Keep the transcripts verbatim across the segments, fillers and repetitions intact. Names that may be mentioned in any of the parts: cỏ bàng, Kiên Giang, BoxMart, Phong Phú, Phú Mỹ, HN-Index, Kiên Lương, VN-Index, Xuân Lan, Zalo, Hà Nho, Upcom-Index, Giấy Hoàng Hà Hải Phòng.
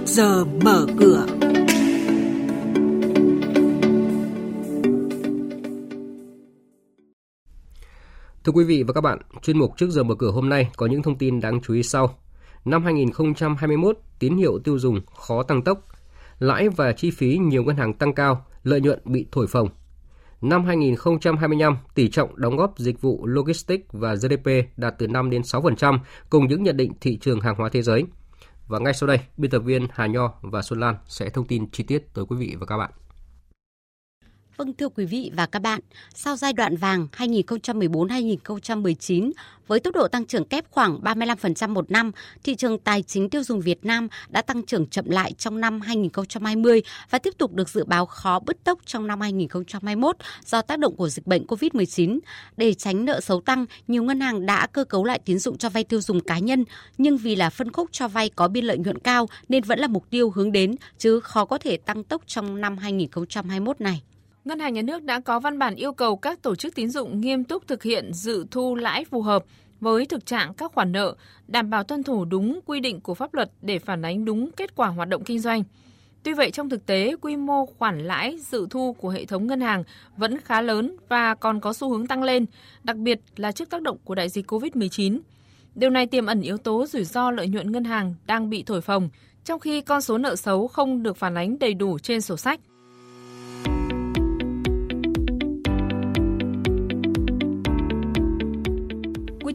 Trước giờ mở cửa. Thưa quý vị và các bạn, chuyên mục Trước giờ mở cửa hôm nay có những thông tin đáng chú ý sau. Năm hai nghìn không trăm hai mươi mốt, tín hiệu tiêu dùng khó tăng tốc, lãi và chi phí nhiều ngân hàng tăng cao, lợi nhuận bị thổi phồng. Năm hai nghìn không trăm hai mươi lăm, tỷ trọng đóng góp dịch vụ logistics và giê đê pê đạt từ năm đến sáu phần trăm, cùng những nhận định thị trường hàng hóa thế giới. Và ngay sau đây, biên tập viên Hà Nho và Xuân Lan sẽ thông tin chi tiết tới quý vị và các bạn. Vâng, thưa quý vị và các bạn, sau giai đoạn vàng hai nghìn không trăm mười bốn đến hai nghìn không trăm mười chín, với tốc độ tăng trưởng kép khoảng ba mươi lăm phần trăm một năm, thị trường tài chính tiêu dùng Việt Nam đã tăng trưởng chậm lại trong năm hai nghìn không trăm hai mươi và tiếp tục được dự báo khó bứt tốc trong năm hai nghìn không trăm hai mươi mốt do tác động của dịch bệnh cô vít mười chín. Để tránh nợ xấu tăng, nhiều ngân hàng đã cơ cấu lại tín dụng cho vay tiêu dùng cá nhân, nhưng vì là phân khúc cho vay có biên lợi nhuận cao nên vẫn là mục tiêu hướng đến, chứ khó có thể tăng tốc trong năm hai nghìn không trăm hai mươi mốt này. Ngân hàng Nhà nước đã có văn bản yêu cầu các tổ chức tín dụng nghiêm túc thực hiện dự thu lãi phù hợp với thực trạng các khoản nợ, đảm bảo tuân thủ đúng quy định của pháp luật để phản ánh đúng kết quả hoạt động kinh doanh. Tuy vậy, trong thực tế, quy mô khoản lãi dự thu của hệ thống ngân hàng vẫn khá lớn và còn có xu hướng tăng lên, đặc biệt là trước tác động của đại dịch cô vít mười chín. Điều này tiềm ẩn yếu tố rủi ro lợi nhuận ngân hàng đang bị thổi phồng, trong khi con số nợ xấu không được phản ánh đầy đủ trên sổ sách. Quý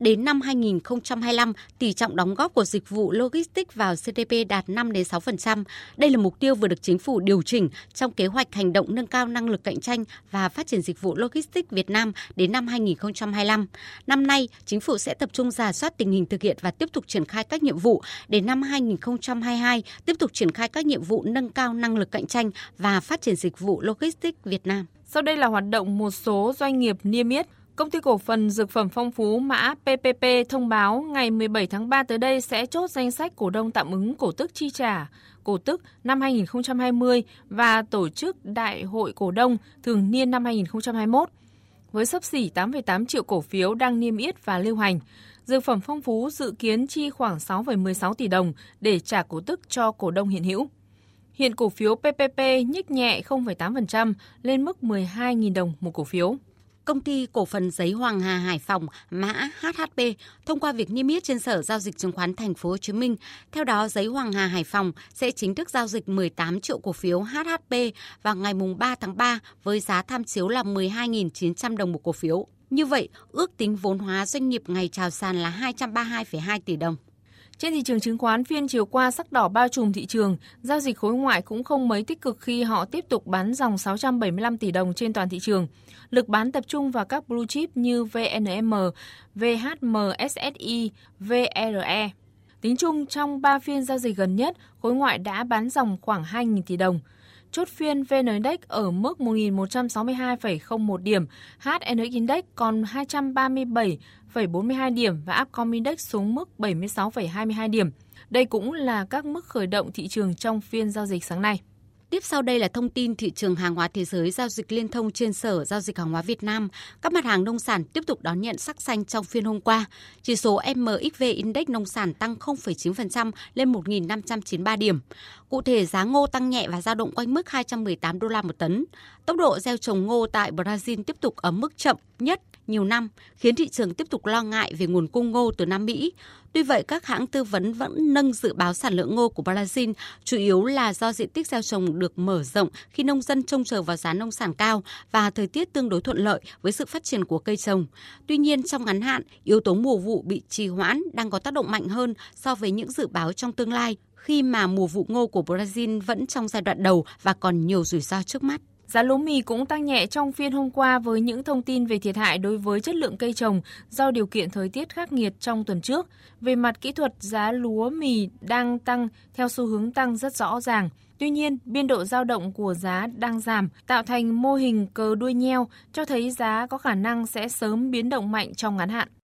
Đến năm hai nghìn không trăm hai mươi lăm, tỷ trọng đóng góp của dịch vụ logistics vào giê đê pê đạt năm đến sáu phần trăm. Đây là mục tiêu vừa được chính phủ điều chỉnh trong kế hoạch hành động nâng cao năng lực cạnh tranh và phát triển dịch vụ logistics Việt Nam đến năm hai nghìn không trăm hai mươi lăm. Năm nay, chính phủ sẽ tập trung rà soát tình hình thực hiện và tiếp tục triển khai các nhiệm vụ để năm hai nghìn không trăm hai mươi hai tiếp tục triển khai các nhiệm vụ nâng cao năng lực cạnh tranh và phát triển dịch vụ logistics Việt Nam. Sau đây là hoạt động một số doanh nghiệp niêm yết. Công ty cổ phần Dược phẩm Phong Phú mã pê pê pê thông báo ngày mười bảy tháng ba tới đây sẽ chốt danh sách cổ đông tạm ứng cổ tức chi trả cổ tức năm hai nghìn không trăm hai mươi và tổ chức đại hội cổ đông thường niên năm hai nghìn không trăm hai mươi mốt. Với xấp xỉ tám phẩy tám triệu cổ phiếu đang niêm yết và lưu hành, Dược phẩm Phong Phú dự kiến chi khoảng sáu phẩy mười sáu tỷ đồng để trả cổ tức cho cổ đông hiện hữu. Hiện cổ phiếu pê pê pê nhích nhẹ không phẩy tám phần trăm lên mức mười hai nghìn đồng một cổ phiếu. Công ty cổ phần Giấy Hoàng Hà Hải Phòng mã hát hát pê thông qua việc niêm yết trên Sở Giao dịch Chứng khoán Thành phố Hồ Chí Minh. Theo đó, Giấy Hoàng Hà Hải Phòng sẽ chính thức giao dịch mười tám triệu cổ phiếu hát hát pê vào ngày ba tháng ba với giá tham chiếu là mười hai nghìn chín trăm đồng một cổ phiếu. Như vậy, ước tính vốn hóa doanh nghiệp ngày chào sàn là hai trăm ba mươi hai phẩy hai tỷ đồng. Trên thị trường chứng khoán, phiên chiều qua sắc đỏ bao trùm thị trường, giao dịch khối ngoại cũng không mấy tích cực khi họ tiếp tục bán dòng sáu trăm bảy mươi lăm tỷ đồng trên toàn thị trường. Lực bán tập trung vào các blue chip như vê en em, vê hát em ét i, vê rờ e. Tính chung, trong ba phiên giao dịch gần nhất, khối ngoại đã bán dòng khoảng hai nghìn tỷ đồng. Chốt phiên vê en-Index ở mức một nghìn một trăm sáu mươi hai phẩy không một điểm, hát en-Index còn hai trăm ba mươi bảy phẩy bốn mươi hai điểm và Upcom-Index xuống mức bảy mươi sáu phẩy hai mươi hai điểm. Đây cũng là các mức khởi động thị trường trong phiên giao dịch sáng nay. Tiếp sau đây là thông tin thị trường hàng hóa thế giới giao dịch liên thông trên Sở Giao dịch Hàng hóa Việt Nam. Các mặt hàng nông sản tiếp tục đón nhận sắc xanh trong phiên hôm qua. Chỉ số em ích vê Index nông sản tăng không phẩy chín phần trăm lên một nghìn năm trăm chín mươi ba điểm. Cụ thể, giá ngô tăng nhẹ và dao động quanh mức hai trăm mười tám đô la một tấn. Tốc độ gieo trồng ngô tại Brazil tiếp tục ở mức chậm nhất nhiều năm, khiến thị trường tiếp tục lo ngại về nguồn cung ngô từ Nam Mỹ. Tuy vậy, các hãng tư vấn vẫn nâng dự báo sản lượng ngô của Brazil, chủ yếu là do diện tích gieo trồng được mở rộng khi nông dân trông chờ vào giá nông sản cao và thời tiết tương đối thuận lợi với sự phát triển của cây trồng. Tuy nhiên, trong ngắn hạn, yếu tố mùa vụ bị trì hoãn đang có tác động mạnh hơn so với những dự báo trong tương lai, khi mà mùa vụ ngô của Brazil vẫn trong giai đoạn đầu và còn nhiều rủi ro trước mắt. Giá lúa mì cũng tăng nhẹ trong phiên hôm qua với những thông tin về thiệt hại đối với chất lượng cây trồng do điều kiện thời tiết khắc nghiệt trong tuần trước. Về mặt kỹ thuật, giá lúa mì đang tăng theo xu hướng tăng rất rõ ràng. Tuy nhiên, biên độ dao động của giá đang giảm, tạo thành mô hình cờ đuôi nheo, cho thấy giá có khả năng sẽ sớm biến động mạnh trong ngắn hạn.